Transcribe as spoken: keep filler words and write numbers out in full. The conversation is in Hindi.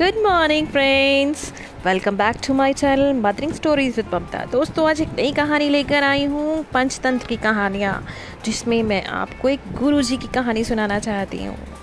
Good morning friends, welcome back to my channel mothering stories with Mamta. दोस्तों, आज एक नई कहानी लेकर आई हूँ, पंचतंत्र की कहानियाँ, जिसमें मैं आपको एक गुरुजी की कहानी सुनाना चाहती हूँ।